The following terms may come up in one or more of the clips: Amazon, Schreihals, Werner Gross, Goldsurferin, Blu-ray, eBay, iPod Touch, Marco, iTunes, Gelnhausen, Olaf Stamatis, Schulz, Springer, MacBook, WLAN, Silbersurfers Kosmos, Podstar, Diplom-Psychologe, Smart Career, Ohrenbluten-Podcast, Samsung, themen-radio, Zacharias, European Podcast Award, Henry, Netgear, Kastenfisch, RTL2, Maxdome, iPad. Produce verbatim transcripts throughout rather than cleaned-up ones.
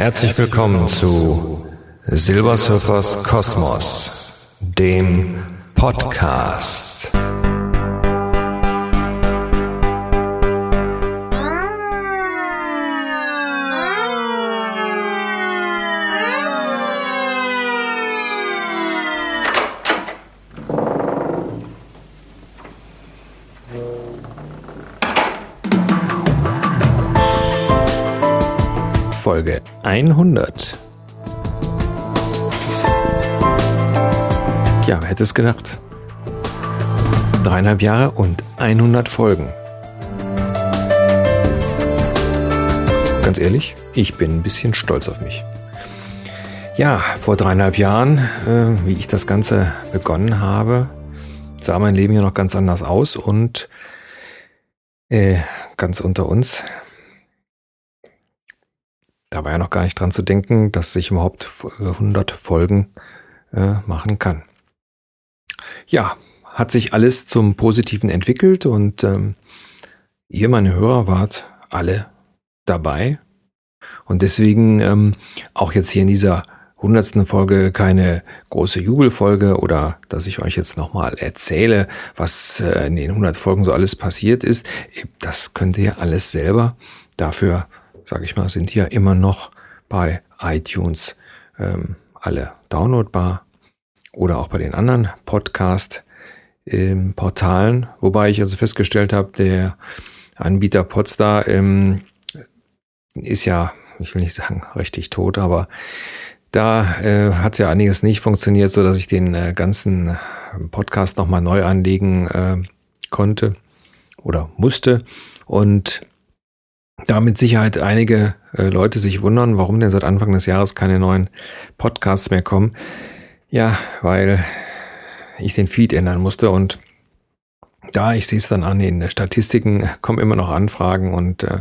Herzlich willkommen zu Silbersurfers Kosmos, dem Podcast. Folge hundert. Ja, wer hätte es gedacht? Dreieinhalb Jahre und hundert Folgen. Ganz ehrlich, ich bin ein bisschen stolz auf mich. Ja, vor dreieinhalb Jahren, äh, wie ich das Ganze begonnen habe, sah mein Leben ja noch ganz anders aus und äh, ganz unter uns. Da war ja noch gar nicht dran zu denken, dass ich überhaupt hundert Folgen äh, machen kann. Ja, hat sich alles zum Positiven entwickelt und ähm, ihr, meine Hörer, wart alle dabei. Und deswegen ähm, auch jetzt hier in dieser hundertsten Folge keine große Jubelfolge oder dass ich euch jetzt nochmal erzähle, was äh, in den hundert Folgen so alles passiert ist. Das könnt ihr alles selber dafür, sage ich mal, sind hier immer noch bei iTunes ähm, alle downloadbar oder auch bei den anderen Podcast-Portalen. Ähm, Wobei ich also festgestellt habe, der Anbieter Podstar ähm, ist ja, ich will nicht sagen richtig tot, aber da äh, hat ja einiges nicht funktioniert, sodass ich den äh, ganzen Podcast nochmal neu anlegen äh, konnte oder musste und da mit Sicherheit einige äh, Leute sich wundern, warum denn seit Anfang des Jahres keine neuen Podcasts mehr kommen. Ja, weil ich den Feed ändern musste und da, ich sehe es dann an den Statistiken, kommen immer noch Anfragen und äh,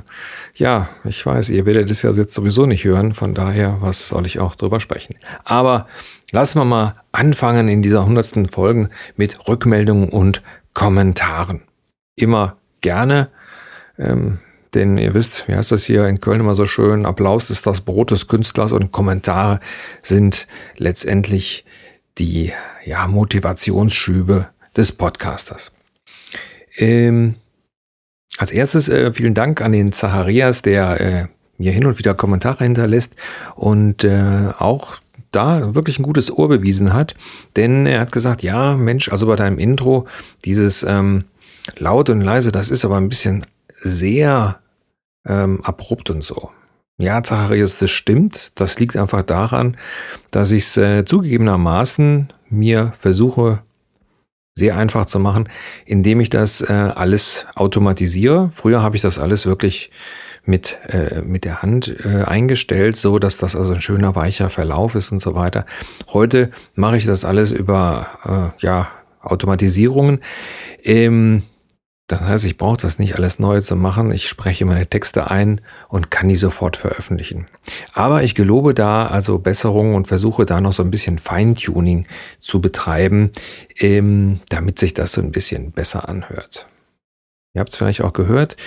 ja, ich weiß, ihr werdet es ja jetzt sowieso nicht hören, von daher, was soll ich auch drüber sprechen. Aber lassen wir mal anfangen in dieser hundertsten Folgen mit Rückmeldungen und Kommentaren. Immer gerne, ähm, denn ihr wisst, wie heißt das hier in Köln immer so schön, Applaus ist das Brot des Künstlers und Kommentare sind letztendlich die ja, Motivationsschübe des Podcasters. Ähm, als erstes äh, vielen Dank an den Zacharias, der äh, mir hin und wieder Kommentare hinterlässt und äh, auch da wirklich ein gutes Ohr bewiesen hat, denn er hat gesagt, ja Mensch, also bei deinem Intro, dieses ähm, laut und leise, das ist aber ein bisschen sehr ähm, abrupt und so. Ja, Zacharias, das stimmt. Das liegt einfach daran, dass ich es äh, zugegebenermaßen mir versuche, sehr einfach zu machen, indem ich das äh, alles automatisiere. Früher habe ich das alles wirklich mit, äh, mit der Hand äh, eingestellt, so dass das also ein schöner, weicher Verlauf ist und so weiter. Heute mache ich das alles über äh, ja, Automatisierungen. Ähm, Das heißt, ich brauche das nicht alles neu zu machen. Ich spreche meine Texte ein und kann die sofort veröffentlichen. Aber ich gelobe da also Besserungen und versuche da noch so ein bisschen Feintuning zu betreiben, ähm, damit sich das so ein bisschen besser anhört. Ihr habt es vielleicht auch gehört,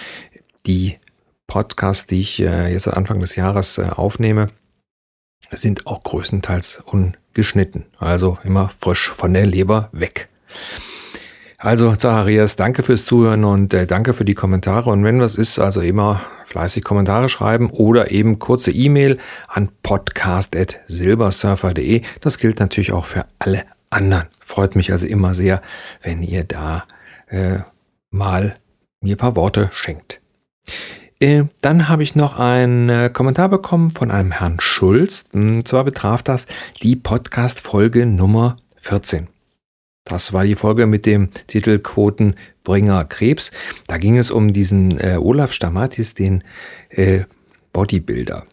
die Podcasts, die ich äh, jetzt am Anfang des Jahres äh, aufnehme, sind auch größtenteils ungeschnitten. Also immer frisch von der Leber weg. Also Zacharias, danke fürs Zuhören und äh, danke für die Kommentare. Und wenn was ist, also immer fleißig Kommentare schreiben oder eben kurze E-Mail an podcast at silbersurfer punkt de. Das gilt natürlich auch für alle anderen. Freut mich also immer sehr, wenn ihr da äh, mal mir ein paar Worte schenkt. Äh, dann habe ich noch einen äh, Kommentar bekommen von einem Herrn Schulz. Und zwar betraf das die Podcast-Folge Nummer vierzehn. Das war die Folge mit dem Titel Quotenbringer Krebs. Da ging es um diesen äh, Olaf Stamatis, den äh, Bodybuilder.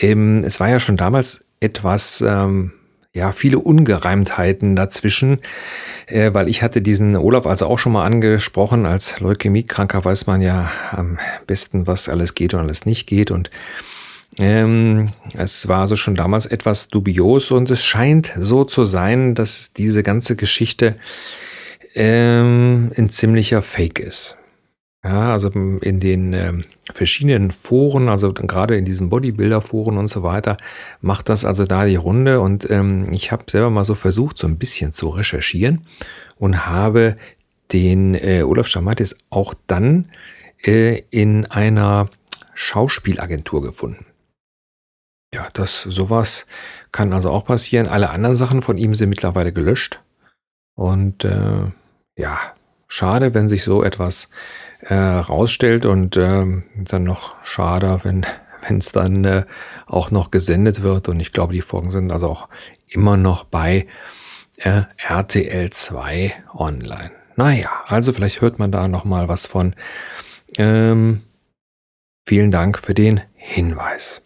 Ähm, es war ja schon damals etwas, ähm, ja, viele Ungereimtheiten dazwischen, äh, weil ich hatte diesen Olaf also auch schon mal angesprochen. Als Leukämiekranker weiß man ja am besten, was alles geht und alles nicht geht. Und Ähm, es war also schon damals etwas dubios und es scheint so zu sein, dass diese ganze Geschichte ähm, ein ziemlicher Fake ist. Ja, also in den ähm, verschiedenen Foren, also gerade in diesen Bodybuilder-Foren und so weiter, macht das also da die Runde. Und ähm, ich habe selber mal so versucht, so ein bisschen zu recherchieren und habe den äh, Olaf Stamatis auch dann äh, in einer Schauspielagentur gefunden. Ja, das, sowas kann also auch passieren. Alle anderen Sachen von ihm sind mittlerweile gelöscht. Und äh, ja, schade, wenn sich so etwas äh, rausstellt, und äh, ist dann noch schade, wenn es dann äh, auch noch gesendet wird. Und ich glaube, die Folgen sind also auch immer noch bei äh, R T L zwei online. Naja, also vielleicht hört man da nochmal was von. Ähm, vielen Dank für den Hinweis.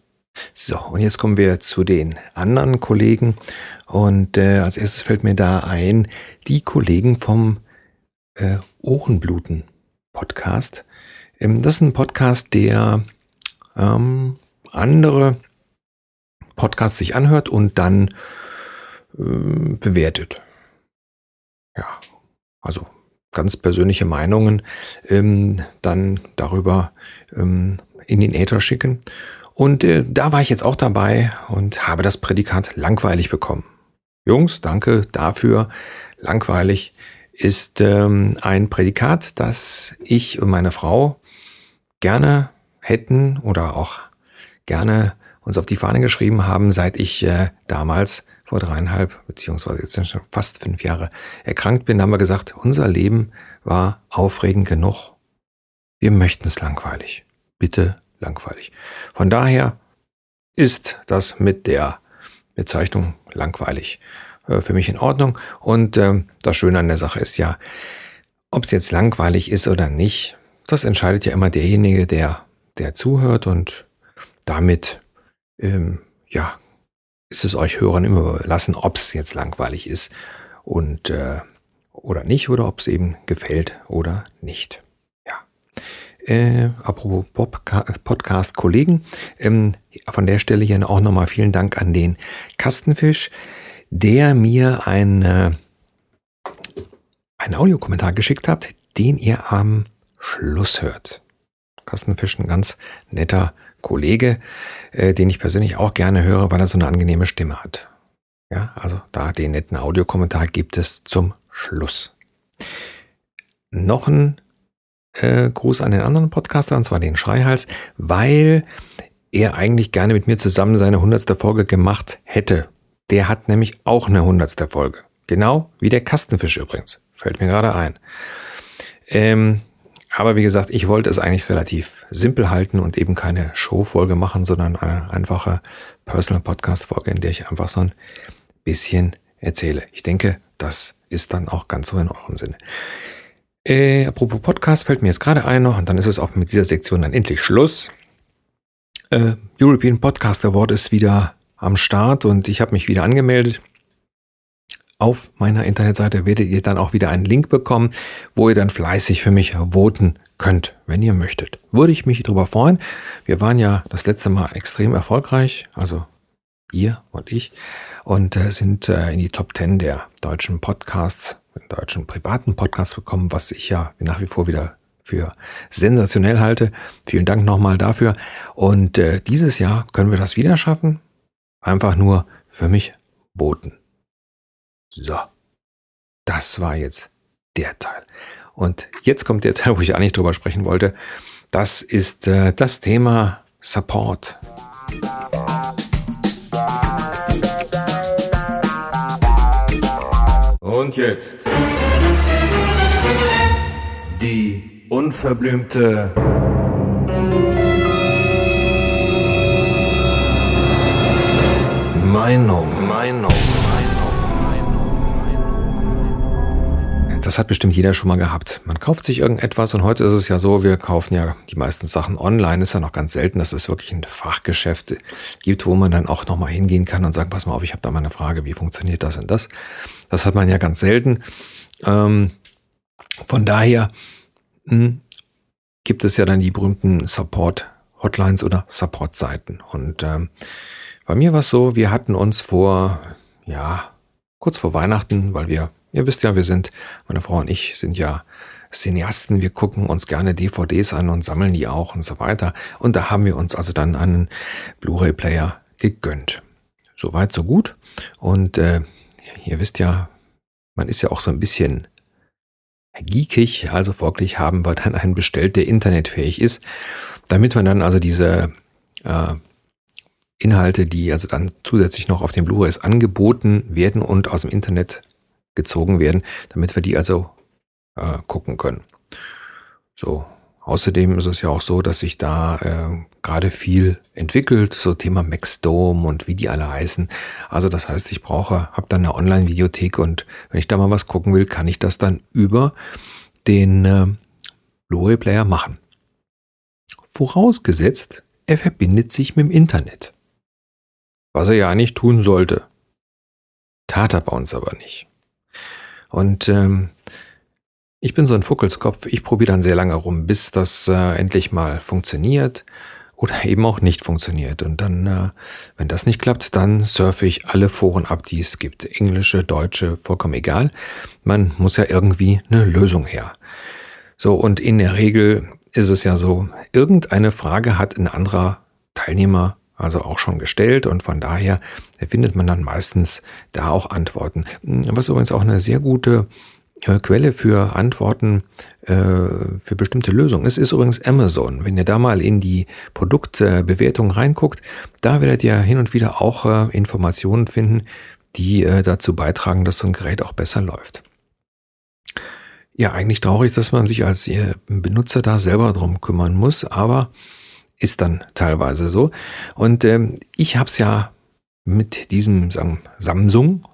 So, und jetzt kommen wir zu den anderen Kollegen. Und äh, als erstes fällt mir da ein, die Kollegen vom äh, Ohrenbluten-Podcast. Ähm, das ist ein Podcast, der ähm, andere Podcasts sich anhört und dann äh, bewertet. Ja, also ganz persönliche Meinungen ähm, dann darüber ähm, in den Äther schicken. Und äh, da war ich jetzt auch dabei und habe das Prädikat langweilig bekommen. Jungs, danke dafür. Langweilig ist ähm, ein Prädikat, das ich und meine Frau gerne hätten oder auch gerne uns auf die Fahne geschrieben haben, seit ich äh, damals vor dreieinhalb, beziehungsweise jetzt schon fast fünf Jahre erkrankt bin, haben wir gesagt, unser Leben war aufregend genug. Wir möchten es langweilig. Bitte langweilig. Von daher ist das mit der Bezeichnung langweilig äh, für mich in Ordnung. Und ähm, das Schöne an der Sache ist ja, ob es jetzt langweilig ist oder nicht, das entscheidet ja immer derjenige, der, der zuhört. Und damit ähm, ja, ist es euch Hörern immer überlassen, ob es jetzt langweilig ist und äh, oder nicht, oder ob es eben gefällt oder nicht. Äh, apropos Podcast-Kollegen, ähm, von der Stelle hier auch nochmal vielen Dank an den Kastenfisch, der mir einen äh, ein Audiokommentar geschickt hat, den ihr am Schluss hört. Kastenfisch, ein ganz netter Kollege, äh, den ich persönlich auch gerne höre, weil er so eine angenehme Stimme hat. Ja, also da den netten Audiokommentar gibt es zum Schluss. Noch ein Äh, Gruß an den anderen Podcaster, und zwar den Schreihals, weil er eigentlich gerne mit mir zusammen seine hundertste Folge gemacht hätte. Der hat nämlich auch eine hundertste Folge. Genau wie der Kastenfisch übrigens. Fällt mir gerade ein. Ähm, aber wie gesagt, ich wollte es eigentlich relativ simpel halten und eben keine Show-Folge machen, sondern eine einfache Personal-Podcast-Folge, in der ich einfach so ein bisschen erzähle. Ich denke, das ist dann auch ganz so in eurem Sinne. Äh, apropos Podcast, fällt mir jetzt gerade ein noch, und dann ist es auch mit dieser Sektion dann endlich Schluss. Äh, European Podcast Award ist wieder am Start und ich habe mich wieder angemeldet. Auf meiner Internetseite werdet ihr dann auch wieder einen Link bekommen, wo ihr dann fleißig für mich voten könnt, wenn ihr möchtet. Würde ich mich drüber freuen. Wir waren ja das letzte Mal extrem erfolgreich, also ihr und ich, und äh, sind äh, in die Top zehn der deutschen Podcasts, deutschen privaten Podcast bekommen, was ich ja nach wie vor wieder für sensationell halte. Vielen Dank nochmal dafür. Und äh, dieses Jahr können wir das wieder schaffen. Einfach nur für mich voten. So, das war jetzt der Teil. Und jetzt kommt der Teil, wo ich auch nicht drüber sprechen wollte. Das ist äh, das Thema Support. Und jetzt die unverblümte Meinung, Meinung, Meinung, Meinung. Das hat bestimmt jeder schon mal gehabt. Man kauft sich irgendetwas, und heute ist es ja so, wir kaufen ja die meisten Sachen online. Ist ja noch ganz selten, dass es wirklich ein Fachgeschäft gibt, wo man dann auch nochmal hingehen kann und sagt, pass mal auf, ich habe da mal eine Frage, wie funktioniert das und das? Das hat man ja ganz selten. Ähm, von daher mh, gibt es ja dann die berühmten Support-Hotlines oder Support-Seiten. Und ähm, bei mir war es so, wir hatten uns vor, ja, kurz vor Weihnachten, weil wir, ihr wisst ja, wir sind, meine Frau und ich sind ja Cineasten, wir gucken uns gerne D V Ds an und sammeln die auch und so weiter. Und da haben wir uns also dann einen Blu-ray-Player gegönnt. Soweit, so gut. Und äh, ihr wisst ja, man ist ja auch so ein bisschen geekig, also folglich haben wir dann einen bestellt, der internetfähig ist, damit man dann also diese äh, Inhalte, die also dann zusätzlich noch auf den Blu-rays angeboten werden und aus dem Internet gezogen werden, damit wir die also äh, gucken können. So, außerdem ist es ja auch so, dass sich da äh, gerade viel entwickelt, so Thema Maxdome und wie die alle heißen. Also das heißt, ich brauche, habe dann eine Online-Videothek und wenn ich da mal was gucken will, kann ich das dann über den äh, Blu-ray-Player machen. Vorausgesetzt, er verbindet sich mit dem Internet. Was er ja eigentlich tun sollte. Tat er bei uns aber nicht. Und ähm, ich bin so ein Fuckelskopf, ich probiere dann sehr lange rum, bis das äh, endlich mal funktioniert oder eben auch nicht funktioniert. Und dann, äh, wenn das nicht klappt, dann surfe ich alle Foren ab, die es gibt. Englische, deutsche, vollkommen egal. Man muss ja irgendwie eine Lösung her. So, und in der Regel ist es ja so, irgendeine Frage hat ein anderer Teilnehmer also auch schon gestellt und von daher findet man dann meistens da auch Antworten. Was übrigens auch eine sehr gute äh, Quelle für Antworten äh, für bestimmte Lösungen ist, ist übrigens Amazon. Wenn ihr da mal in die Produktbewertung äh, reinguckt, da werdet ihr hin und wieder auch äh, Informationen finden, die äh, dazu beitragen, dass so ein Gerät auch besser läuft. Ja, eigentlich traurig, dass man sich als äh, Benutzer da selber drum kümmern muss, aber ist dann teilweise so. Und ähm, ich habe es ja mit diesem Sam- Samsung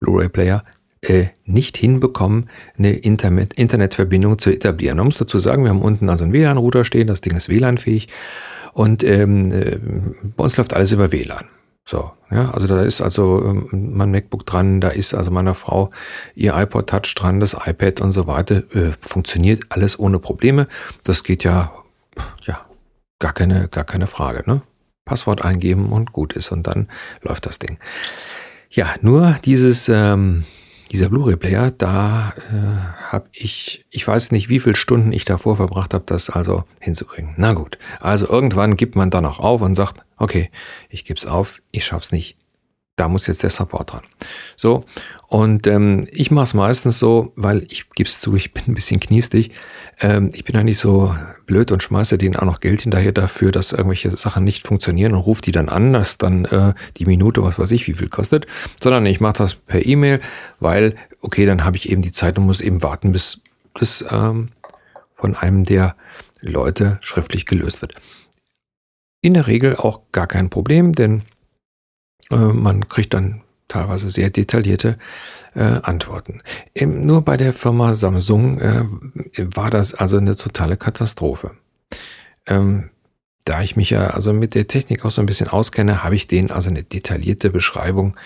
Blu-ray-Player äh, nicht hinbekommen, eine Internet- Internetverbindung zu etablieren. Man muss dazu sagen, wir haben unten also einen W L A N-Router stehen, das Ding ist W L A N-fähig und ähm, äh, bei uns läuft alles über W L A N. So, ja, also da ist also ähm, mein MacBook dran, da ist also meiner Frau ihr iPod Touch dran, das iPad und so weiter. Äh, funktioniert alles ohne Probleme. Das geht ja, ja, Gar keine, gar keine Frage, ne? Passwort eingeben und gut ist und dann läuft das Ding. Ja, nur dieses, ähm, dieser Blu-ray-Player, da äh, habe ich, ich weiß nicht, wie viele Stunden ich davor verbracht habe, das also hinzukriegen. Na gut, also irgendwann gibt man dann auch auf und sagt, okay, ich gebe es auf, ich schaff's nicht. Da muss jetzt der Support dran. So, und ähm, ich mache es meistens so, weil ich gebe es zu, ich bin ein bisschen kniestig. Ähm, ich bin ja nicht so blöd und schmeiße denen auch noch Geld hinterher dafür, dass irgendwelche Sachen nicht funktionieren und rufe die dann an, dass dann äh, die Minute, was weiß ich, wie viel kostet. Sondern ich mache das per E-Mail, weil, okay, dann habe ich eben die Zeit und muss eben warten, bis das ähm, von einem der Leute schriftlich gelöst wird. In der Regel auch gar kein Problem, denn man kriegt dann teilweise sehr detaillierte äh, Antworten. Ähm, nur bei der Firma Samsung äh, war das also eine totale Katastrophe. Ähm, da ich mich ja also mit der Technik auch so ein bisschen auskenne, habe ich denen also eine detaillierte Beschreibung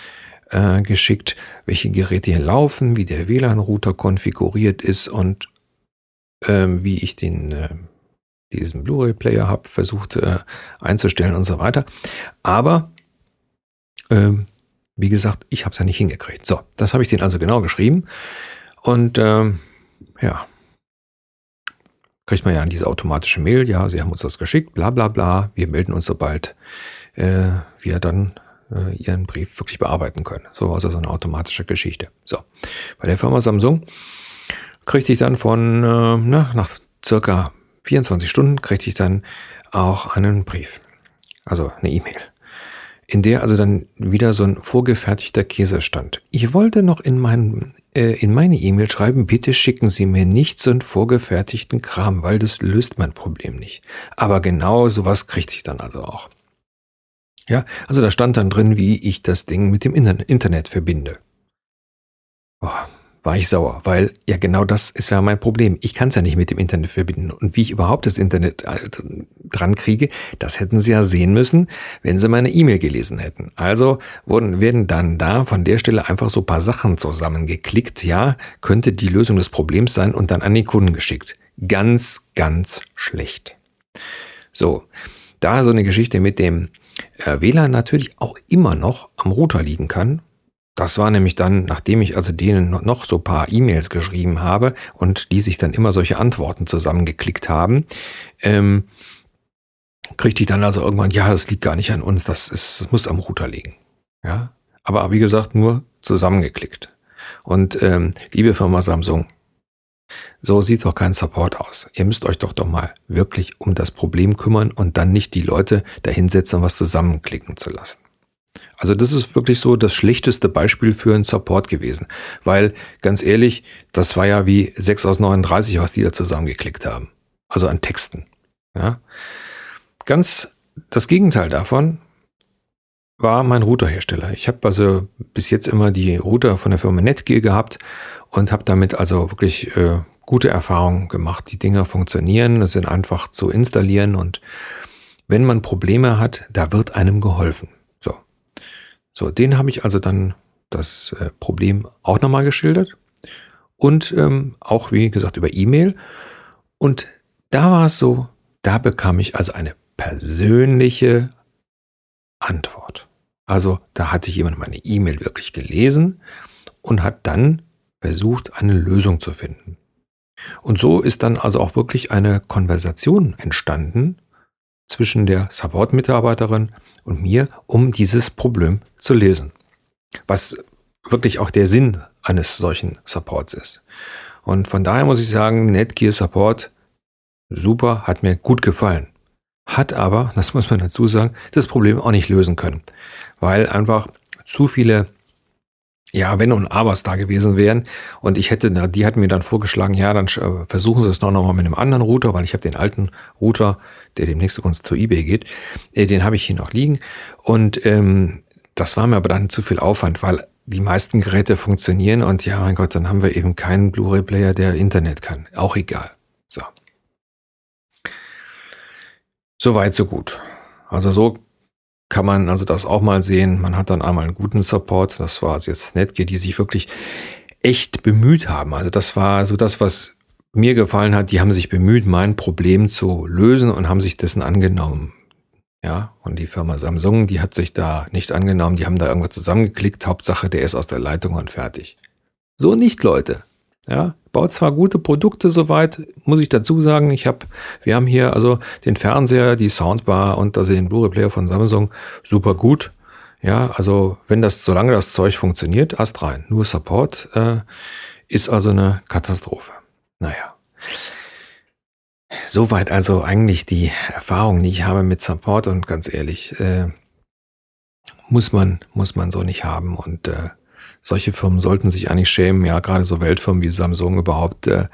äh, geschickt, welche Geräte hier laufen, wie der W L A N-Router konfiguriert ist und äh, wie ich den äh, diesen Blu-ray-Player habe versucht äh, einzustellen und so weiter. Aber wie gesagt, ich habe es ja nicht hingekriegt. So, das habe ich denen also genau geschrieben. Und ähm, ja, kriegt man ja diese automatische Mail. Ja, sie haben uns das geschickt, bla bla bla. Wir melden uns, sobald äh, wir dann äh, ihren Brief wirklich bearbeiten können. So war es also eine automatische Geschichte. So, bei der Firma Samsung kriegte ich dann von, äh, na, nach circa vierundzwanzig Stunden kriegte ich dann auch einen Brief. Also eine E-Mail, in der also dann wieder so ein vorgefertigter Käse stand. Ich wollte noch in, mein, äh, in meine E-Mail schreiben, bitte schicken Sie mir nicht so einen vorgefertigten Kram, weil das löst mein Problem nicht. Aber genau sowas kriegt sich dann also auch. Ja, also da stand dann drin, wie ich das Ding mit dem Internet verbinde. Boah, war ich sauer, weil ja genau das ist ja mein Problem. Ich kann es ja nicht mit dem Internet verbinden. Und wie ich überhaupt das Internet dran kriege, das hätten sie ja sehen müssen, wenn sie meine E-Mail gelesen hätten. Also wurden, werden dann da von der Stelle einfach so ein paar Sachen zusammengeklickt. Ja, könnte die Lösung des Problems sein und dann an den Kunden geschickt. Ganz, ganz schlecht. So, da so eine Geschichte mit dem äh, W L A N natürlich auch immer noch am Router liegen kann, Das war nämlich dann, nachdem ich also denen noch so ein paar E-Mails geschrieben habe und die sich dann immer solche Antworten zusammengeklickt haben, ähm, kriegte ich dann also irgendwann, ja, das liegt gar nicht an uns, das, ist, das muss am Router liegen. Ja? Aber wie gesagt, nur zusammengeklickt. Und ähm, liebe Firma Samsung, so sieht doch kein Support aus. Ihr müsst euch doch doch mal wirklich um das Problem kümmern und dann nicht die Leute dahinsetzen, was zusammenklicken zu lassen. Also das ist wirklich so das schlechteste Beispiel für einen Support gewesen, weil ganz ehrlich, das war ja wie sechs aus neununddreißig, was die da zusammengeklickt haben, also an Texten. Ja. Ganz das Gegenteil davon war mein Routerhersteller. Ich habe also bis jetzt immer die Router von der Firma Netgear gehabt und habe damit also wirklich äh, gute Erfahrungen gemacht. Die Dinger funktionieren, sind einfach zu installieren und wenn man Probleme hat, da wird einem geholfen. So, den habe ich also dann das äh, Problem auch nochmal geschildert und ähm, auch, wie gesagt, über E-Mail. Und da war es so, da bekam ich also eine persönliche Antwort. Also da hatte jemand meine E-Mail wirklich gelesen und hat dann versucht, eine Lösung zu finden. Und so ist dann also auch wirklich eine Konversation entstanden zwischen der Support-Mitarbeiterin und mir, um dieses Problem zu lösen. Was wirklich auch der Sinn eines solchen Supports ist. Und von daher muss ich sagen, Netgear Support, super, hat mir gut gefallen. Hat aber, das muss man dazu sagen, das Problem auch nicht lösen können. Weil einfach zu viele, ja, Wenn und Abers da gewesen wären. Und ich hätte, die hatten mir dann vorgeschlagen, ja, dann versuchen sie es noch nochmal mit einem anderen Router, weil ich habe den alten Router, der demnächst uns zu eBay geht, den habe ich hier noch liegen. Und ähm, das war mir aber dann zu viel Aufwand, weil die meisten Geräte funktionieren und ja, mein Gott, dann haben wir eben keinen Blu-ray-Player, der Internet kann. Auch egal. So. So weit, so gut. Also so kann man also das auch mal sehen. Man hat dann einmal einen guten Support. Das war also jetzt Netgear, die sich wirklich echt bemüht haben. Also das war so das, was mir gefallen hat. Die haben sich bemüht, mein Problem zu lösen und haben sich dessen angenommen. Ja, und die Firma Samsung, die hat sich da nicht angenommen. Die haben da irgendwas zusammengeklickt. Hauptsache, der ist aus der Leitung und fertig. So nicht, Leute. Ja, baut zwar gute Produkte soweit, muss ich dazu sagen. Ich habe, wir haben hier also den Fernseher, die Soundbar und also den Blu-ray-Player von Samsung super gut. Ja, also wenn das, solange das Zeug funktioniert, Ast rein. Nur Support äh, ist also eine Katastrophe. Naja, soweit also eigentlich die Erfahrung, die ich habe mit Support und ganz ehrlich, äh, muss man muss man so nicht haben und äh, solche Firmen sollten sich eigentlich schämen, ja, gerade so Weltfirmen wie Samsung überhaupt, äh,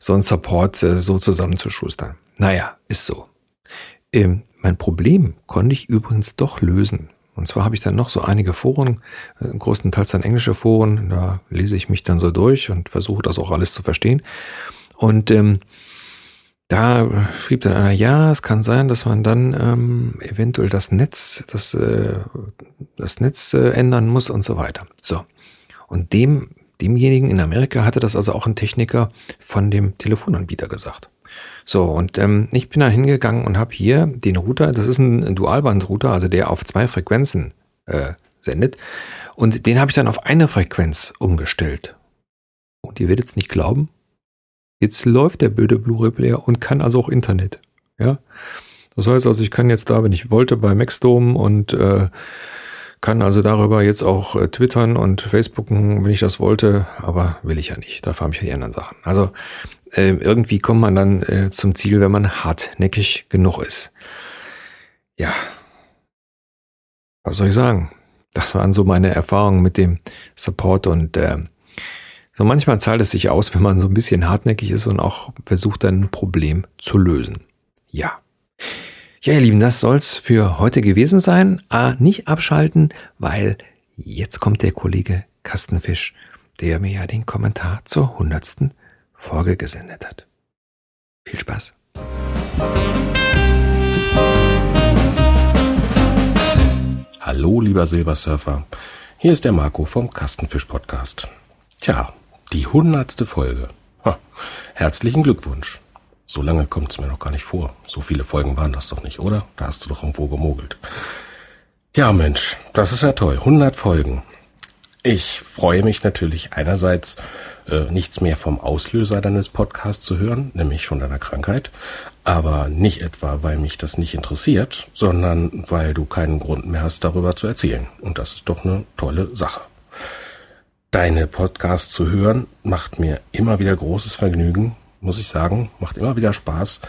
so einen Support äh, so zusammenzuschustern. Naja, ist so. Ähm, mein Problem konnte ich übrigens doch lösen. Und zwar habe ich dann noch so einige Foren, äh, größtenteils dann englische Foren, da lese ich mich dann so durch und versuche das auch alles zu verstehen. Und ähm, da schrieb dann einer, ja, es kann sein, dass man dann ähm, eventuell das Netz, das, äh, das Netz äh, ändern muss und so weiter. So. Und dem, demjenigen in Amerika hatte das also auch ein Techniker von dem Telefonanbieter gesagt. So, und ähm, ich bin dann hingegangen und habe hier den Router, das ist ein Dualband-Router, also der auf zwei Frequenzen äh, sendet. Und den habe ich dann auf eine Frequenz umgestellt. Und ihr werdet es nicht glauben, jetzt läuft der blöde Blu-ray-Player und kann also auch Internet. Ja, das heißt also, ich kann jetzt da, wenn ich wollte, bei Maxdome und äh, kann also darüber jetzt auch äh, twittern und facebooken, wenn ich das wollte, aber will ich ja nicht. Dafür habe ich ja die anderen Sachen. Also äh, irgendwie kommt man dann äh, zum Ziel, wenn man hartnäckig genug ist. Ja, was soll ich sagen? Das waren so meine Erfahrungen mit dem Support und äh, so manchmal zahlt es sich aus, wenn man so ein bisschen hartnäckig ist und auch versucht, ein Problem zu lösen. Ja. Ja, ihr Lieben, das soll's für heute gewesen sein. Ah, nicht abschalten, weil jetzt kommt der Kollege Kastenfisch, der mir ja den Kommentar zur hundertsten Folge gesendet hat. Viel Spaß. Hallo, lieber Silbersurfer. Hier ist der Marco vom Kastenfisch Podcast. Tja. Die hundertste Folge. Ha, herzlichen Glückwunsch. So lange kommt es mir noch gar nicht vor. So viele Folgen waren das doch nicht, oder? Da hast du doch irgendwo gemogelt. Ja, Mensch, das ist ja toll. hundert Folgen. Ich freue mich natürlich einerseits, äh, nichts mehr vom Auslöser deines Podcasts zu hören, nämlich von deiner Krankheit, aber nicht etwa, weil mich das nicht interessiert, sondern weil du keinen Grund mehr hast, darüber zu erzählen. Und das ist doch eine tolle Sache. Deine Podcasts zu hören, macht mir immer wieder großes Vergnügen, muss ich sagen, macht immer wieder Spaß.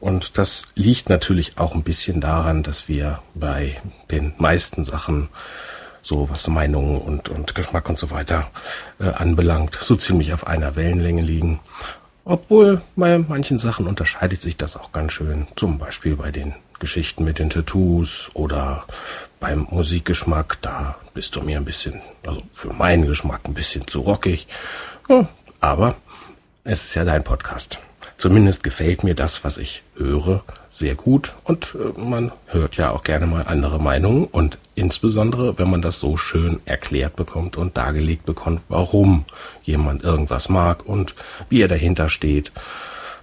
Und das liegt natürlich auch ein bisschen daran, dass wir bei den meisten Sachen, so was Meinungen und, und Geschmack und so weiter äh, anbelangt, so ziemlich auf einer Wellenlänge liegen. Obwohl bei manchen Sachen unterscheidet sich das auch ganz schön. Zum Beispiel bei den Geschichten mit den Tattoos oder beim Musikgeschmack. Da bist du mir ein bisschen, also für meinen Geschmack ein bisschen zu rockig. Ja, aber es ist ja dein Podcast. Zumindest gefällt mir das, was ich höre, sehr gut. Und äh, man hört ja auch gerne mal andere Meinungen. Und insbesondere, wenn man das so schön erklärt bekommt und dargelegt bekommt, warum jemand irgendwas mag und wie er dahinter steht.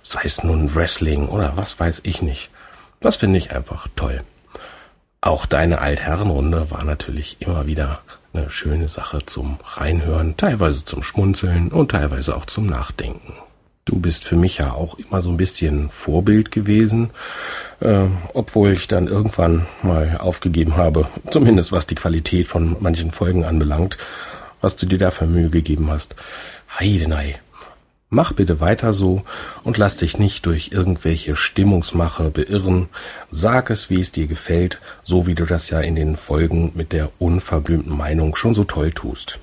Sei es nun Wrestling oder was weiß ich nicht. Das finde ich einfach toll. Auch deine Altherrenrunde war natürlich immer wieder eine schöne Sache zum Reinhören, teilweise zum Schmunzeln und teilweise auch zum Nachdenken. Du bist für mich ja auch immer so ein bisschen Vorbild gewesen, äh, obwohl ich dann irgendwann mal aufgegeben habe, zumindest was die Qualität von manchen Folgen anbelangt, was du dir da für Mühe gegeben hast. Heidenei, mach bitte weiter so und lass dich nicht durch irgendwelche Stimmungsmache beirren. Sag es, wie es dir gefällt, so wie du das ja in den Folgen mit der unverblümten Meinung schon so toll tust.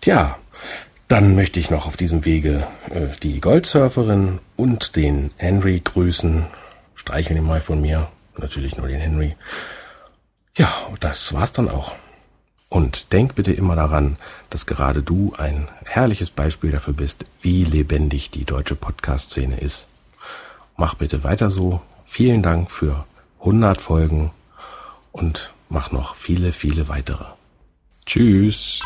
Tja, dann möchte ich noch auf diesem Wege äh, die Goldsurferin und den Henry grüßen. Streicheln ihn mal von mir. Natürlich nur den Henry. Ja, das war's dann auch. Und denk bitte immer daran, dass gerade du ein herrliches Beispiel dafür bist, wie lebendig die deutsche Podcast-Szene ist. Mach bitte weiter so. Vielen Dank für hundert Folgen und mach noch viele, viele weitere. Tschüss.